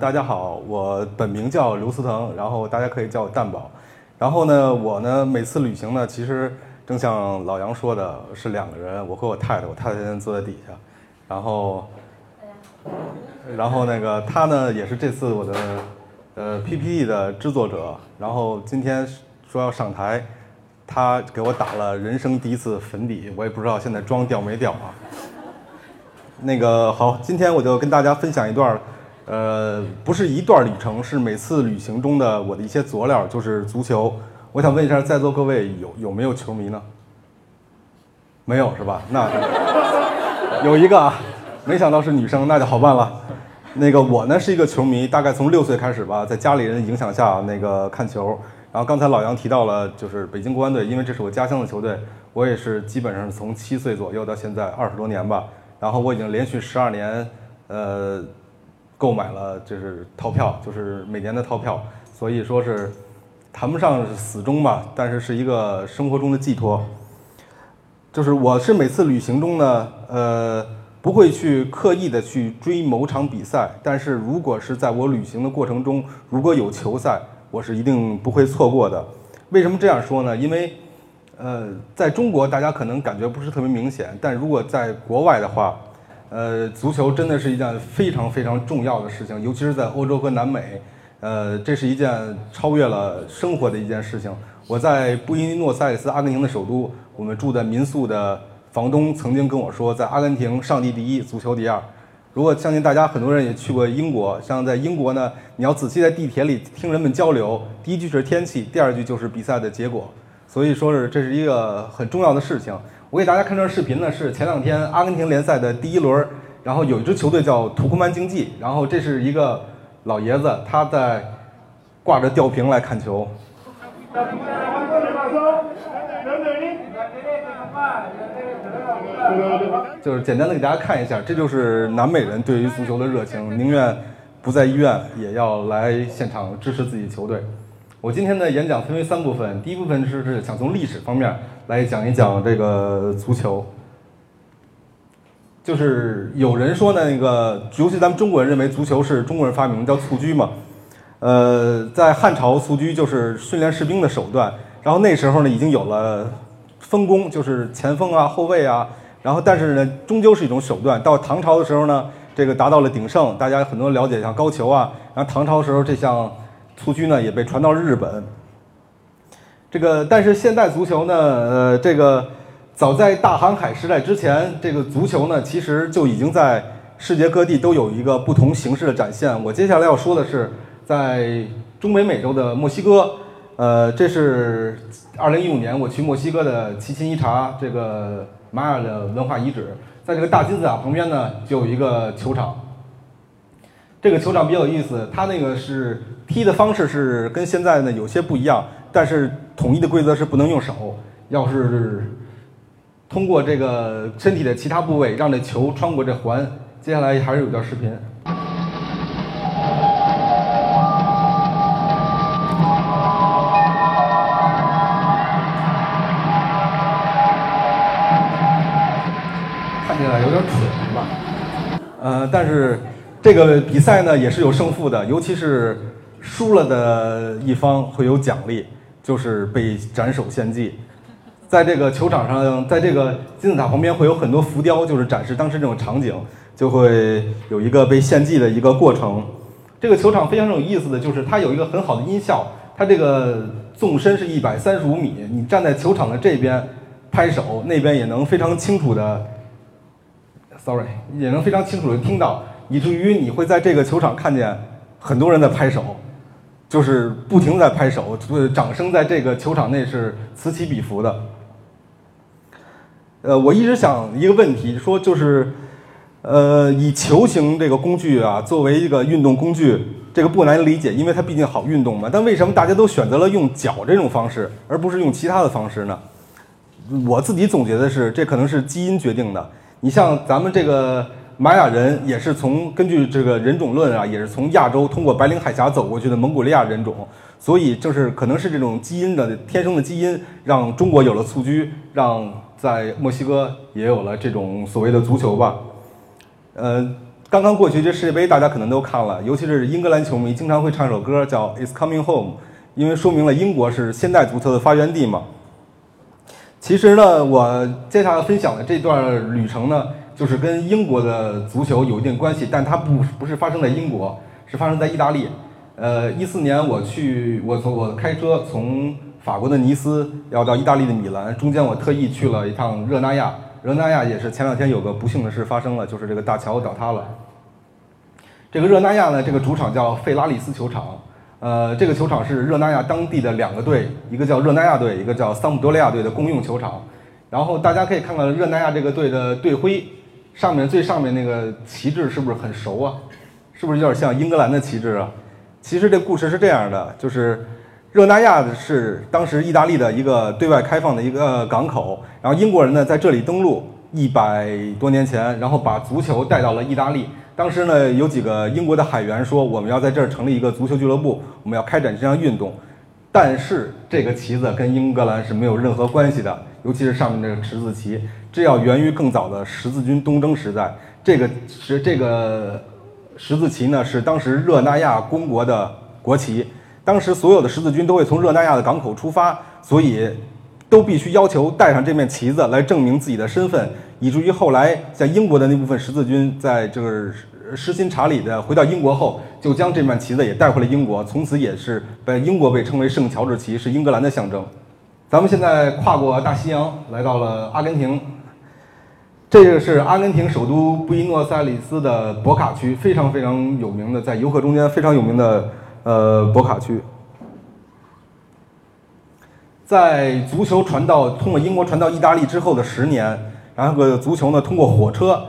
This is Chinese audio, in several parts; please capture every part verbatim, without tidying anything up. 大家好，我本名叫刘思腾，然后大家可以叫我蛋宝。然后呢，我呢每次旅行呢，其实正像老杨说的，是两个人，我和我太太，我太太现在坐在底下，然后，然后那个他呢也是这次我的呃 P P E 的制作者，然后今天说要上台，他给我打了人生第一次粉底，我也不知道现在妆掉没掉啊。那个好，今天我就跟大家分享一段。呃，不是一段旅程，是每次旅行中的我的一些佐料，就是足球。我想问一下在座各位有有没有球迷呢？没有是吧？那有一个啊，没想到是女生，那就好办了。那个我呢是一个球迷，大概从六岁开始吧，在家里人影响下那个看球。然后刚才老杨提到了，就是北京国安队，因为这是我家乡的球队，我也是基本上从七岁左右到现在二十多年吧。然后我已经连续十二年，呃。购买了就是套票，就是每年的套票，所以说是谈不上死忠吧，但是是一个生活中的寄托。就是我是每次旅行中呢，呃，不会去刻意的去追某场比赛，但是如果是在我旅行的过程中，如果有球赛，我是一定不会错过的。为什么这样说呢？因为，呃，在中国大家可能感觉不是特别明显，但如果在国外的话。呃，足球真的是一件非常非常重要的事情，尤其是在欧洲和南美，呃，这是一件超越了生活的一件事情。我在布宜诺斯艾利斯，阿根廷的首都，我们住的民宿的房东曾经跟我说，在阿根廷，上帝第一，足球第二。如果相信大家很多人也去过英国，像在英国呢，你要仔细在地铁里听人们交流，第一句是天气，第二句就是比赛的结果，所以说是这是一个很重要的事情。我给大家看这视频呢，是前两天阿根廷联赛的第一轮，然后有一支球队叫土库曼竞技，然后这是一个老爷子，他在挂着吊瓶来看球。就是简单的给大家看一下，这就是南美人对于足球的热情，宁愿不在医院也要来现场支持自己球队。我今天的演讲分为三部分，第一部分是想从历史方面来讲一讲这个足球。就是有人说呢，那个尤其咱们中国人认为足球是中国人发明，叫蹴鞠嘛。呃，在汉朝，蹴鞠就是训练士兵的手段。然后那时候呢，已经有了分工，就是前锋啊、后卫啊。然后但是呢，终究是一种手段。到唐朝的时候呢，这个达到了鼎盛，大家很多了解像高俅啊。然后唐朝的时候，这项蹴鞠呢也被传到日本。这个但是现代足球呢，呃，这个早在大航海时代之前，这个足球呢其实就已经在世界各地都有一个不同形式的展现。我接下来要说的是，在中北美洲的墨西哥，呃，这是二零一五年我去墨西哥的奇琴伊察这个玛雅的文化遗址，在这个大金字塔旁边呢就有一个球场。这个球场比较有意思，它那个是踢的方式是跟现在呢有些不一样，但是统一的规则是不能用手，要是通过这个身体的其他部位让这球穿过这环。接下来还是有段视频。看起来有点蠢是吧？呃，但是这个比赛呢也是有胜负的，尤其是输了的一方会有奖励，就是被斩首献祭。在这个球场上，在这个金字塔旁边会有很多浮雕，就是展示当时这种场景，就会有一个被献祭的一个过程。这个球场非常有意思的就是它有一个很好的音效，它这个纵深是一百三十五米，你站在球场的这边拍手，那边也能非常清楚的 sorry 也能非常清楚的听到，以至于你会在这个球场看见很多人在拍手，就是不停在拍手，掌声在这个球场内是此起彼伏的。呃，我一直想一个问题，说就是，呃，以球形这个工具啊作为一个运动工具，这个不难理解，因为它毕竟好运动嘛。但为什么大家都选择了用脚这种方式，而不是用其他的方式呢？我自己总结的是，这可能是基因决定的。你像咱们这个。玛雅人也是从根据这个人种论啊，也是从亚洲通过白令海峡走过去的蒙古利亚人种，所以就是可能是这种基因的天生的基因，让中国有了蹴鞠，让在墨西哥也有了这种所谓的足球吧。呃，刚刚过去这世界杯大家可能都看了，尤其是英格兰球迷经常会唱一首歌叫 It's Coming Home， 因为说明了英国是现代足球的发源地嘛。其实呢，我接下来分享的这段旅程呢，就是跟英国的足球有一定关系，但它不不是发生在英国，是发生在意大利。呃，一四年我去，我从我开车从法国的尼斯要到意大利的米兰，中间我特意去了一趟热那亚。热那亚也是前两天有个不幸的事发生了，就是这个大桥倒塌了。这个热那亚呢，这个主场叫费拉里斯球场。呃，这个球场是热那亚当地的两个队，一个叫热那亚队，一个叫桑普多利亚队的公用球场。然后大家可以看看热那亚这个队的队徽，上面最上面那个旗帜是不是很熟啊？是不是有点像英格兰的旗帜啊？其实这故事是这样的，就是热那亚是当时意大利的一个对外开放的一个港口，然后英国人呢在这里登陆一百多年前，然后把足球带到了意大利。当时呢，有几个英国的海员说，我们要在这儿成立一个足球俱乐部，我们要开展这项运动。但是这个旗子跟英格兰是没有任何关系的，尤其是上面这个十字旗，这要源于更早的十字军东征时代。这个是这个十字旗呢，是当时热那亚公国的国旗。当时所有的十字军都会从热那亚的港口出发，所以都必须要求带上这面旗子来证明自己的身份，以至于后来像英国的那部分十字军在这个失心查理的回到英国后，就将这面旗子也带回了英国，从此也是被英国被称为圣乔治旗，是英格兰的象征。咱们现在跨过大西洋来到了阿根廷，这个是阿根廷首都布宜诺斯艾利斯的博卡区，非常非常有名的，在游客中间非常有名的呃博卡区。在足球传到通过英国传到意大利之后的十年，然后足球呢通过火车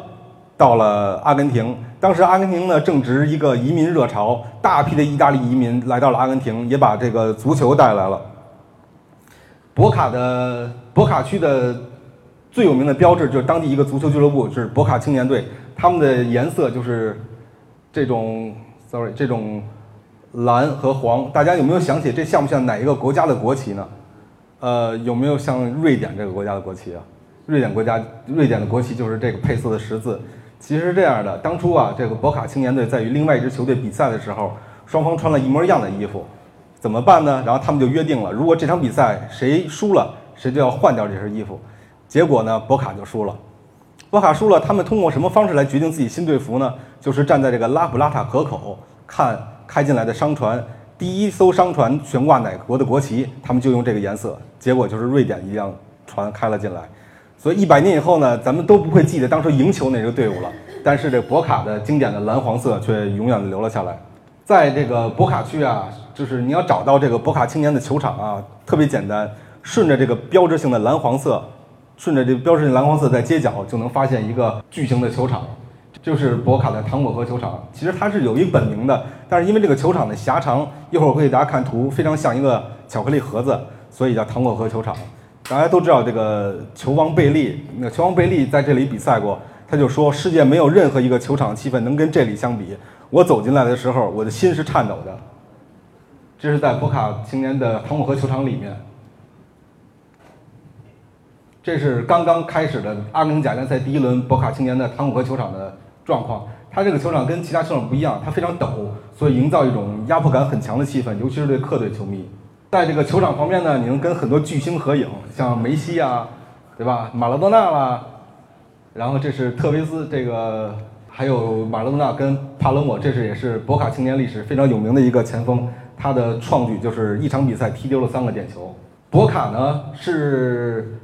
到了阿根廷。当时阿根廷呢正值一个移民热潮，大批的意大利移民来到了阿根廷，也把这个足球带来了。博卡的博卡区的最有名的标志就是当地一个足球俱乐部，是博卡青年队，他们的颜色就是这种 sorry 这种蓝和黄。大家有没有想起这像不像哪一个国家的国旗呢？呃，有没有像瑞典这个国家的国旗啊？瑞典国家，瑞典的国旗就是这个配色的十字。其实是这样的，当初啊，这个博卡青年队在与另外一支球队比赛的时候，双方穿了一模一样的衣服，怎么办呢？然后他们就约定了，如果这场比赛谁输了，谁就要换掉这身衣服。结果呢，博卡就输了。博卡输了，他们通过什么方式来决定自己新队服呢？就是站在这个拉普拉塔河口，看开进来的商船。第一艘商船悬挂哪国的国旗，他们就用这个颜色，结果就是瑞典一样船开了进来。所以一百年以后呢，咱们都不会记得当初赢球哪个队伍了，但是这博卡的经典的蓝黄色却永远留了下来。在这个博卡区啊，就是你要找到这个博卡青年的球场啊，特别简单，顺着这个标志性的蓝黄色，顺着这个标志性蓝黄色在街角就能发现一个巨型的球场，就是博卡的糖果河球场。其实它是有一个本名的，但是因为这个球场的狭长，一会儿我会给大家看图，非常像一个巧克力盒子，所以叫糖果河球场。大家都知道这个球王贝利，那球王贝利在这里比赛过，他就说世界没有任何一个球场气氛能跟这里相比，我走进来的时候我的心是颤抖的。这是在博卡青年的糖果河球场里面。这是刚刚开始的阿根廷甲联赛第一轮博卡青年的糖果河球场的状况，它这个球场跟其他球场不一样，它非常陡，所以营造一种压迫感很强的气氛，尤其是对客队球迷。在这个球场旁边呢，你能跟很多巨星合影，像梅西啊，对吧？马拉多纳啦，然后这是特维斯，这个还有马拉多纳跟帕勒莫，这是也是博卡青年历史非常有名的一个前锋，他的创举就是一场比赛踢丢了三个点球。博卡呢是。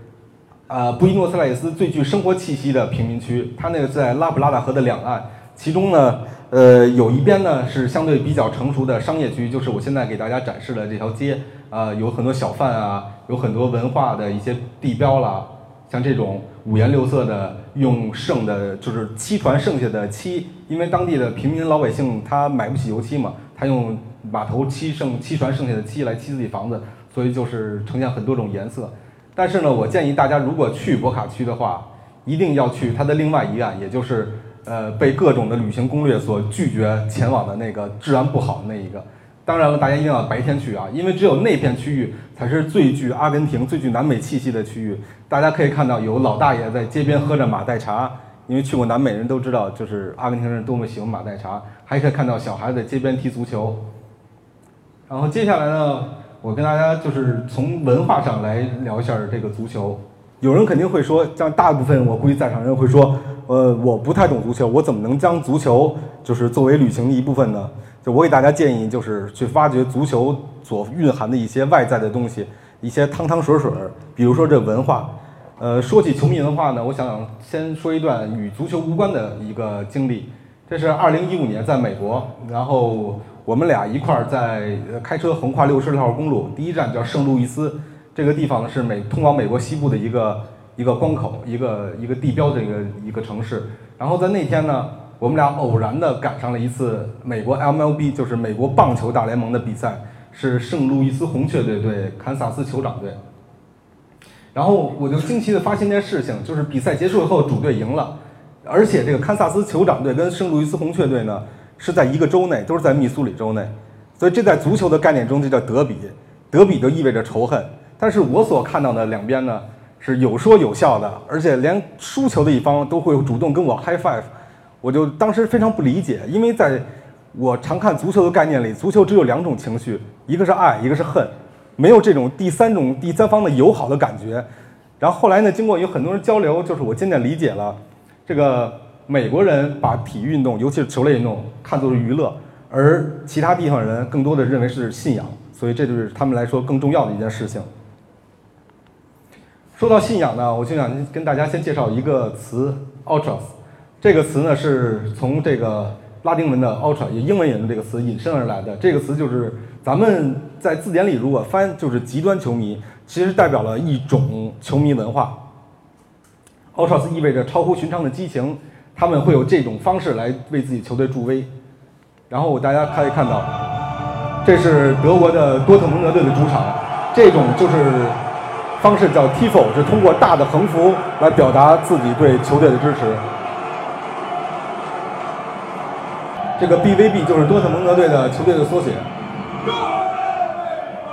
呃，布宜诺斯艾利斯最具生活气息的贫民区，它那个在拉普拉塔河的两岸，其中呢，呃，有一边呢是相对比较成熟的商业区，就是我现在给大家展示的这条街，呃，有很多小贩啊，有很多文化的一些地标啦，像这种五颜六色的，用剩的，就是漆船剩下的漆，因为当地的平民老百姓他买不起油漆嘛，他用码头漆剩漆船剩下的漆来漆自己房子，所以就是呈现很多种颜色。但是呢，我建议大家如果去博卡区的话，一定要去它的另外一岸，也就是呃被各种的旅行攻略所拒绝前往的那个治安不好的那一个。当然了，大家一定要白天去啊，因为只有那片区域才是最具阿根廷、最具南美气息的区域。大家可以看到有老大爷在街边喝着马黛茶，因为去过南美人都知道，就是阿根廷人多么喜欢马黛茶，还可以看到小孩在街边踢足球。然后接下来呢，我跟大家就是从文化上来聊一下这个足球。有人肯定会说，像大部分我估计在场人会说，呃，我不太懂足球，我怎么能将足球就是作为旅行的一部分呢？就我给大家建议，就是去发掘足球所蕴含的一些外在的东西，一些汤汤水水，比如说这文化。呃，说起球迷文化呢，我想先说一段与足球无关的一个经历。这是二零一五年在美国，然后我们俩一块儿在开车横跨六十六号公路，第一站叫圣路易斯，这个地方是美通往美国西部的一个一个关口，一个一个地标的一个一个城市。然后在那天呢，我们俩偶然的赶上了一次美国 M L B， 就是美国棒球大联盟的比赛，是圣路易斯红雀队对堪萨斯酋长队。然后我就惊奇地发现一件事情，就是比赛结束以后主队赢了，而且这个堪萨斯酋长队跟圣路易斯红雀队呢是在一个州内，都是在密苏里州内，所以这在足球的概念中就叫德比，德比就意味着仇恨。但是我所看到的两边呢是有说有笑的，而且连输球的一方都会主动跟我 high five， 我就当时非常不理解，因为在我常看足球的概念里，足球只有两种情绪，一个是爱，一个是恨。没有这种第三种第三方的友好的感觉。然后后来呢，经过有很多人交流，就是我渐渐理解了，这个美国人把体育运动，尤其是球类运动看作是娱乐，而其他地方人更多的认为是信仰，所以这就是他们来说更重要的一件事情。说到信仰呢，我就想跟大家先介绍一个词 ultras， 这个词呢是从这个拉丁文的 ultra 也英文也是这个词引申而来的，这个词就是咱们在字典里如果翻就是极端球迷，其实代表了一种球迷文化。 Ultras 意味着超乎寻常的激情，他们会有这种方式来为自己球队助威。然后大家可以看到，这是德国的多特蒙德队的主场，这种就是方式叫 Tifo， 是通过大的横幅来表达自己对球队的支持。这个 B V B 就是多特蒙德队的球队的缩写。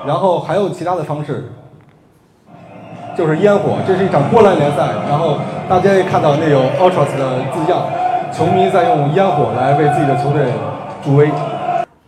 然后还有其他的方式，就是烟火，这是一场波兰联赛，然后大家也看到那有 Ultras 的字样，球迷在用烟火来为自己的球队助威。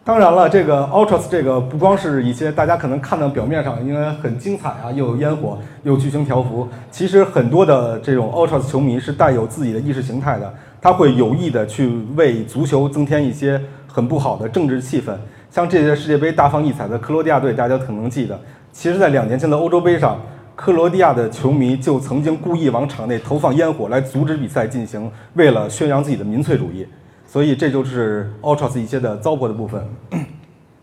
当然了，这个 Ultras 这个不光是一些大家可能看到表面上应该很精彩啊，又有烟火又有巨型条幅，其实很多的这种 Ultras 球迷是带有自己的意识形态的，他会有意的去为足球增添一些很不好的政治气氛。像这些世界杯大放异彩的克罗地亚队，大家可能记得，其实在两年前的欧洲杯上，克罗地亚的球迷就曾经故意往场内投放烟火来阻止比赛进行，为了宣扬自己的民粹主义。所以这就是 Ultras 一些的糟粕的部分。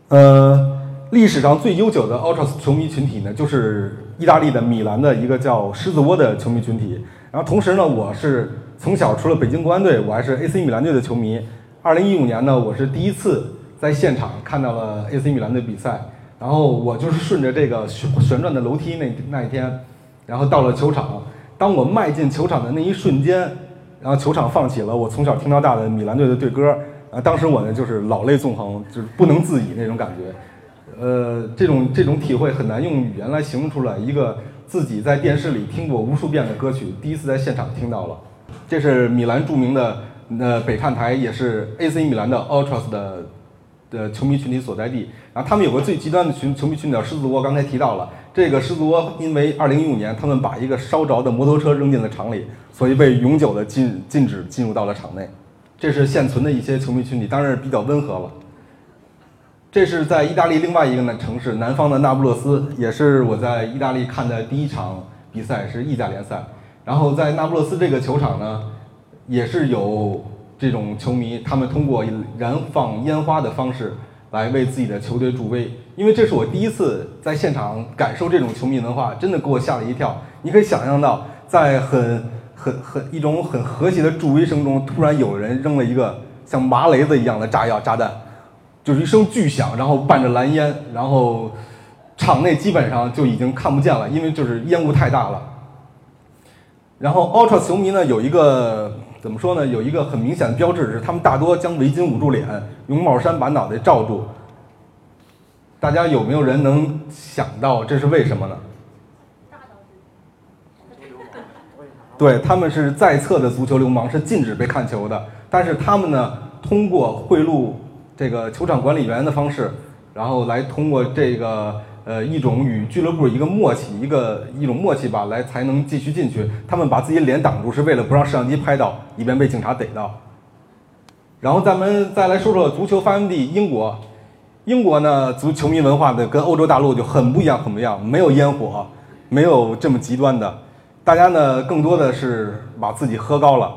呃，历史上最悠久的 Ultras 球迷群体呢，就是意大利的米兰的一个叫狮子窝的球迷群体。然后同时呢，我是从小除了北京国安队，我还是 A C 米兰队的球迷。二零一五年呢，我是第一次在现场看到了 A C 米兰的比赛，然后我就是顺着这个旋转的楼梯那那一天，然后到了球场。当我迈进球场的那一瞬间，然后球场放起了我从小听到大的米兰队的队歌，啊，当时我呢就是老泪纵横，就是不能自已那种感觉。呃，这种这种体会很难用语言来形容出来，一个自己在电视里听过无数遍的歌曲，第一次在现场听到了。这是米兰著名的呃北看台，也是 A C 米兰的 Ultras 的。的球迷群体所在地，然后他们有个最极端的群球迷群体叫狮子窝，刚才提到了这个狮子窝，因为二零一五年他们把一个烧着的摩托车扔进了场里，所以被永久的禁禁止进入到了场内。这是现存的一些球迷群体，当然比较温和了。这是在意大利另外一个城市南方的那不勒斯，也是我在意大利看的第一场比赛，是意甲联赛。然后在那不勒斯这个球场呢，也是有这种球迷，他们通过燃放烟花的方式来为自己的球队助威。因为这是我第一次在现场感受这种球迷文化，真的给我吓了一跳。你可以想象到，在很很很一种很和谐的助威声中，突然有人扔了一个像麻雷子一样的炸药炸弹，就是一声巨响，然后伴着蓝烟，然后场内基本上就已经看不见了，因为就是烟雾太大了。然后 Ultras 球迷呢有一个怎么说呢？有一个很明显的标志是，他们大多将围巾捂住脸，用帽衫把脑袋罩住。大家有没有人能想到这是为什么呢？对，他们是在册的足球流氓，是禁止被看球的。但是他们呢，通过贿赂这个球场管理员的方式，然后来通过这个呃一种与俱乐部一个默契，一个一种默契吧，来才能继续进去。他们把自己脸挡住，是为了不让摄像机拍到，以便被警察逮到。然后咱们再来说说足球发源地英国。英国呢，足球迷文化的跟欧洲大陆就很不一样，很不一样，没有烟火，没有这么极端的。大家呢，更多的是把自己喝高了，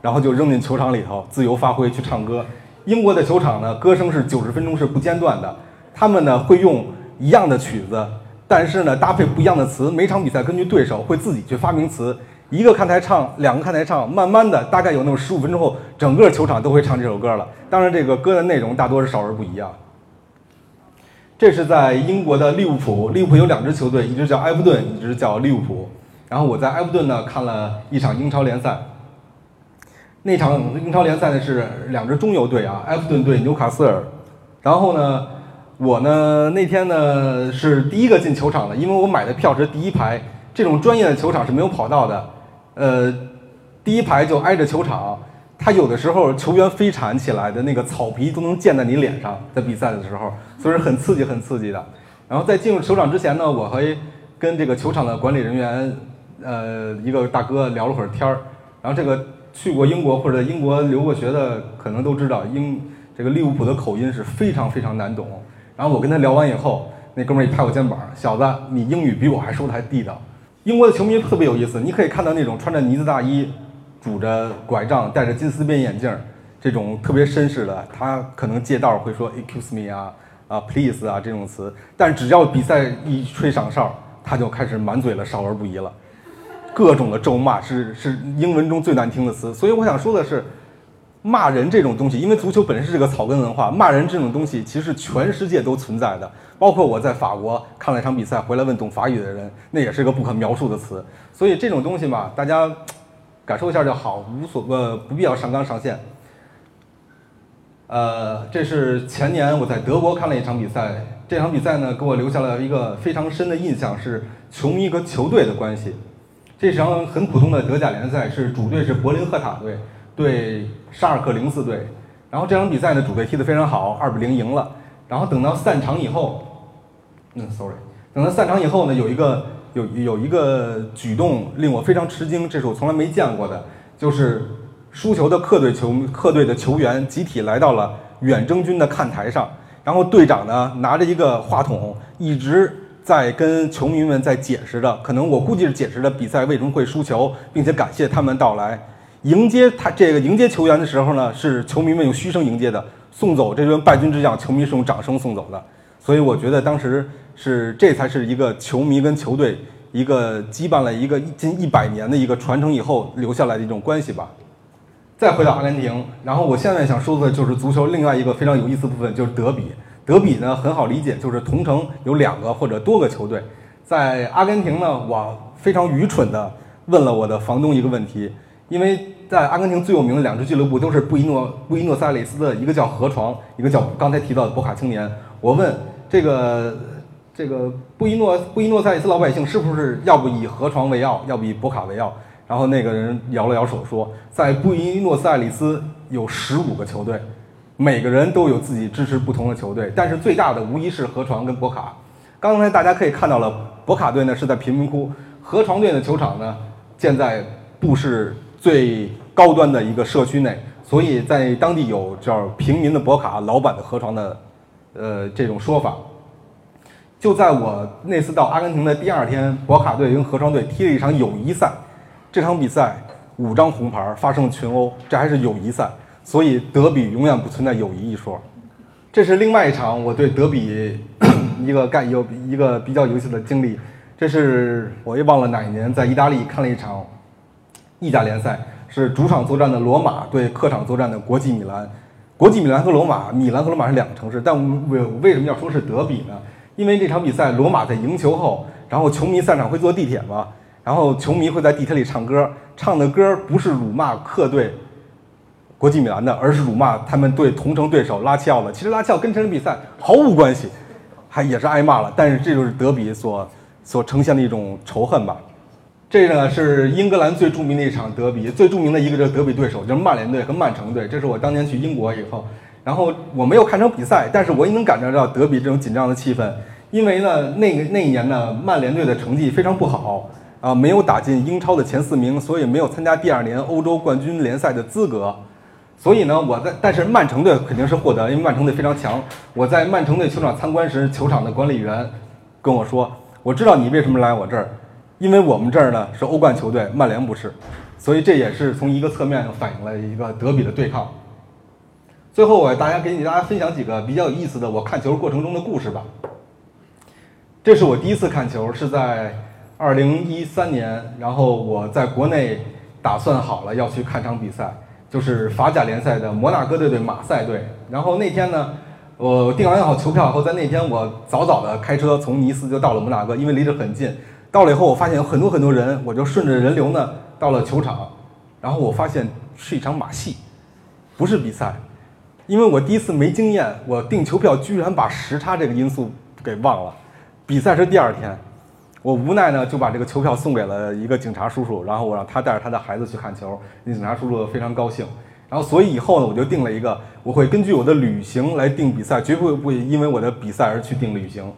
然后就扔进球场里头，自由发挥去唱歌。英国的球场呢，歌声是九十分钟是不间断的。他们呢会用一样的曲子，但是呢搭配不一样的词。每场比赛根据对手会自己去发明词，一个看台唱，两个看台唱，慢慢的，大概有那么十五分钟后，整个球场都会唱这首歌了。当然，这个歌的内容大多是少儿不宜啊。这是在英国的利物浦，利物浦有两支球队，一支叫埃弗顿，一支叫利物浦。然后我在埃弗顿呢看了一场英超联赛，那场英超联赛呢是两支中游队啊，埃弗顿对纽卡斯尔。然后呢，我呢那天呢是第一个进球场的，因为我买的票是第一排，这种专业的球场是没有跑道的，呃，第一排就挨着球场，它有的时候球员飞铲起来的那个草皮都能溅在你脸上，在比赛的时候，所以很刺激，很刺激的。然后在进入球场之前呢，我还跟这个球场的管理人员。呃，一个大哥聊了会儿天儿，然后这个去过英国或者英国留过学的可能都知道，英这个利物浦的口音是非常非常难懂。然后我跟他聊完以后，那哥们儿一拍我肩膀，小子，你英语比我还说的还地道。英国的球迷特别有意思，你可以看到那种穿着呢子大衣、拄着拐杖、戴着金丝边眼镜这种特别绅士的，他可能借道会说 excuse me 啊啊 please 啊这种词，但只要比赛一吹响哨，他就开始满嘴了少儿不宜了。各种的咒骂是是英文中最难听的词，所以我想说的是，骂人这种东西，因为足球本身是这个草根文化，骂人这种东西其实全世界都存在的，包括我在法国看了一场比赛回来问懂法语的人，那也是个不可描述的词，所以这种东西嘛，大家感受一下就好，无所呃不必要上纲上线。呃，这是前年我在德国看了一场比赛，这场比赛呢给我留下了一个非常深的印象，是球迷和球队的关系。这场很普通的德甲联赛，是主队是柏林赫塔队对沙尔克零四队，然后这场比赛呢主队踢得非常好，二比零赢了。然后等到散场以后，嗯 ，sorry， 等到散场以后呢，有一个有有一个举动令我非常吃惊，这是我从来没见过的，就是输球的客队球客队的球员集体来到了远征军的看台上，然后队长呢拿着一个话筒一直。在跟球迷们在解释着，可能我估计是解释着比赛为什么会输球，并且感谢他们到来。迎接他这个迎接球员的时候呢，是球迷们用嘘声迎接的；送走这种败军之将，球迷是用掌声送走的。所以我觉得当时是这才是一个球迷跟球队一个羁绊了一个近一百年的一个传承以后留下来的一种关系吧。再回到阿根廷，然后我现在想说的就是足球另外一个非常有意思的部分，就是德比。德比呢很好理解，就是同城有两个或者多个球队。在阿根廷呢，我非常愚蠢的问了我的房东一个问题，因为在阿根廷最有名的两支俱乐部都是布宜诺布宜诺斯艾利斯的，一个叫河床，一个叫刚才提到的博卡青年。我问这个这个布宜诺布宜诺斯艾利斯老百姓是不是要不以河床为傲，要不以博卡为傲？然后那个人摇了摇手说，在布宜诺斯艾利斯有十五个球队。每个人都有自己支持不同的球队，但是最大的无疑是河床跟博卡。刚才大家可以看到了，博卡队呢是在贫民窟，河床队的球场呢建在布市最高端的一个社区内，所以在当地有叫平民的博卡，老板的河床的，呃这种说法。就在我那次到阿根廷的第二天，博卡队跟河床队踢了一场友谊赛，这场比赛五张红牌发生了群殴，这还是友谊赛。所以德比永远不存在友谊一说，这是另外一场我对德比一个干有一个比较有意思的经历。这是我也忘了哪一年在意大利看了一场意甲联赛，是主场作战的罗马对客场作战的国际米兰。国际米兰和罗马，米兰和罗马是两个城市，但我为什么要说是德比呢？因为这场比赛罗马在赢球后，然后球迷散场会坐地铁嘛，然后球迷会在地铁里唱歌，唱的歌不是辱骂客队。国际米兰的，而是辱骂他们对同城对手拉齐奥的。其实拉齐奥跟这场比赛毫无关系，还也是挨骂了。但是这就是德比所所呈现的一种仇恨吧。这呢是英格兰最著名的一场德比，最著名的一个就是德比对手就是曼联队和曼城队，这是我当年去英国以后，然后我没有看成比赛，但是我也能感受到德比这种紧张的气氛，因为呢那个那一年呢曼联队的成绩非常不好啊，没有打进英超的前四名，所以没有参加第二年欧洲冠军联赛的资格，所以呢我在但是曼城队肯定是获得，因为曼城队非常强，我在曼城队球场参观时，球场的管理员跟我说，我知道你为什么来我这儿，因为我们这儿呢是欧冠球队，曼联不是，所以这也是从一个侧面反映了一个德比的对抗。最后我大家给大家分享几个比较有意思的我看球过程中的故事吧。这是我第一次看球，是在二零一三年，然后我在国内打算好了要去看场比赛，就是法甲联赛的摩纳哥队对马赛队。然后那天呢，我订完好球票后，在那天我早早的开车从尼斯就到了摩纳哥，因为离着很近。到了以后，我发现有很多很多人，我就顺着人流呢到了球场，然后我发现是一场马戏，不是比赛，因为我第一次没经验，我订球票居然把时差这个因素给忘了，比赛是第二天，我无奈呢就把这个球票送给了一个警察叔叔，然后我让他带着他的孩子去看球，那警察叔叔非常高兴，然后所以以后呢我就定了一个，我会根据我的旅行来定比赛，绝不会因为我的比赛而去定旅行。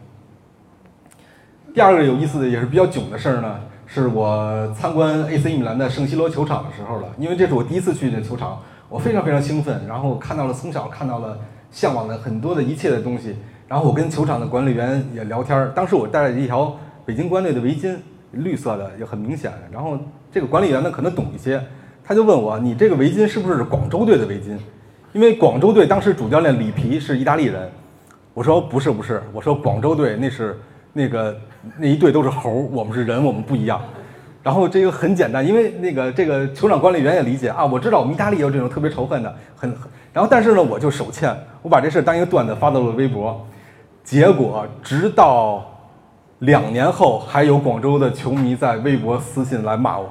第二个有意思的也是比较囧的事儿呢，是我参观 A C 米兰的圣西罗球场的时候了，因为这是我第一次去这球场，我非常非常兴奋，然后看到了从小看到了向往的很多的一切的东西，然后我跟球场的管理员也聊天，当时我带着一条北京国安队的围巾，绿色的也很明显，然后这个管理员呢可能懂一些，他就问我，你这个围巾是不是广州队的围巾，因为广州队当时主教练里皮是意大利人，我说不是不是，我说广州队那是那个那一队都是猴，我们是人，我们不一样。然后这个很简单，因为那个这个球场管理员也理解啊，我知道我们意大利有这种特别仇恨的，很很。然后但是呢，我就手欠，我把这事当一个段子发到了微博。结果直到两年后，还有广州的球迷在微博私信来骂我。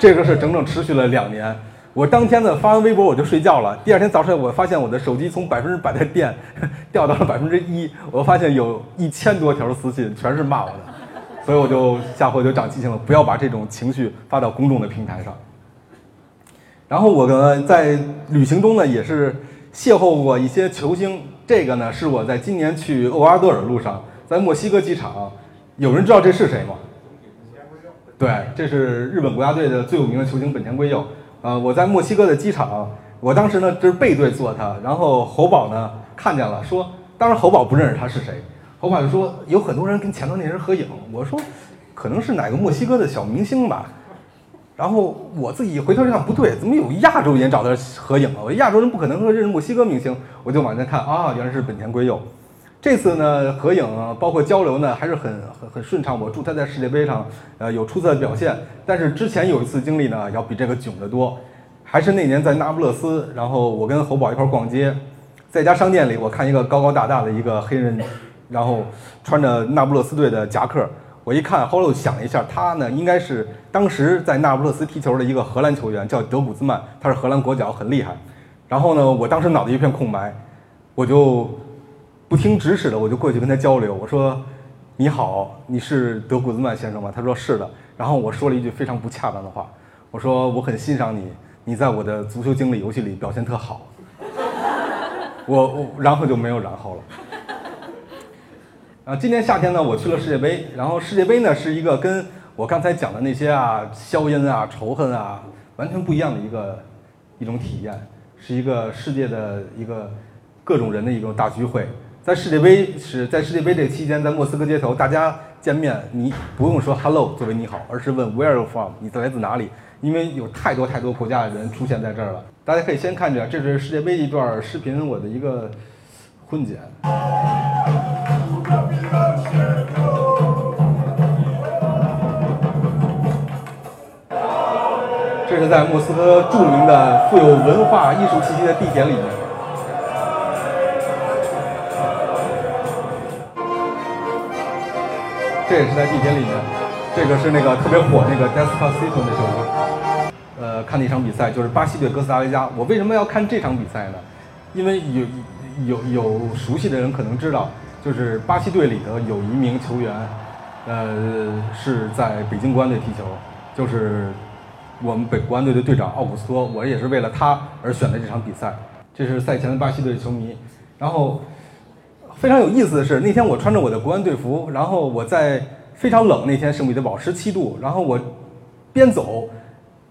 这个事整整持续了两年。我当天呢发完微博我就睡觉了，第二天早上我发现我的手机从百分之百的电掉到了百分之一，我发现有一千多条私信全是骂我的，所以我就下回就长记性了，不要把这种情绪发到公众的平台上。然后我呢在旅行中呢也是邂逅过一些球星，这个呢是我在今年去厄瓜多尔路上，在墨西哥机场，有人知道这是谁吗？对，这是日本国家队的最有名的球星本田圭佑。呃，我在墨西哥的机场，我当时呢这是背对坐他，然后侯宝呢看见了，说，当然侯宝不认识他是谁，侯宝就说有很多人跟前头那人合影，我说可能是哪个墨西哥的小明星吧，然后我自己回头一看不对，怎么有亚洲人找他合影啊？我亚洲人不可能说认识墨西哥明星，我就往前看啊，原来是本田圭佑。这次呢合影包括交流呢还是很很很顺畅，我祝他在世界杯上呃有出色的表现，但是之前有一次经历呢要比这个囧得多，还是那年在那不勒斯，然后我跟侯宝一块逛街，在一家商店里我看一个高高大大的一个黑人，然后穿着那不勒斯队的夹克，我一看后来我想了一下，他呢应该是当时在那不勒斯踢球的一个荷兰球员叫德古兹曼，他是荷兰国脚很厉害，然后呢我当时脑袋一片空白，我就不听指使的，我就过去跟他交流，我说你好，你是德古兹曼先生吗？他说是的，然后我说了一句非常不恰当的话，我说我很欣赏你，你在我的足球经理游戏里表现特好。我, 我然后就没有然后了。啊，今年夏天呢我去了世界杯，然后世界杯呢是一个跟我刚才讲的那些啊硝烟啊仇恨啊完全不一样的一个一种体验，是一个世界的一个各种人的一种大聚会。在世界杯是在世界杯这期间，在莫斯科街头大家见面，你不用说 hello 作为你好，而是问 where are you from， 你来自哪里，因为有太多太多国家的人出现在这儿了。大家可以先看着，这是世界杯一段视频，我的一个混剪。这是在莫斯科著名的富有文化艺术气息的地铁里面。这也是在地铁里面，这个是那个特别火那个 Despacito 那首歌。呃，看的一场比赛就是巴西对哥斯达黎加。我为什么要看这场比赛呢？因为有有有熟悉的人可能知道，就是巴西队里头有一名球员，呃，是在北京国安队踢球，就是我们北国安队的队长奥古斯托，我也是为了他而选的这场比赛。这是赛前的巴西队球迷。然后非常有意思的是，那天我穿着我的国安队服，然后我在非常冷那天圣彼得堡十七度，然后我边走，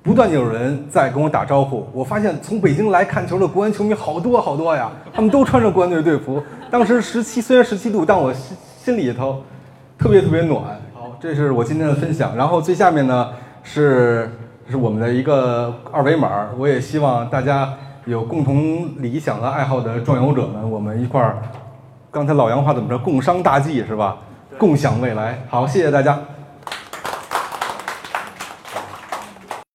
不断有人在跟我打招呼。我发现从北京来看球的国安球迷好多好多呀，他们都穿着国安队队服。当时十七虽然十七度，但我心心里头特别特别暖。好，这是我今天的分享。然后最下面呢是是我们的一个二维码，我也希望大家有共同理想和爱好的壮游者们，我们一块儿，刚才老杨话怎么说？共商大计是吧？共享未来。好，谢谢大家。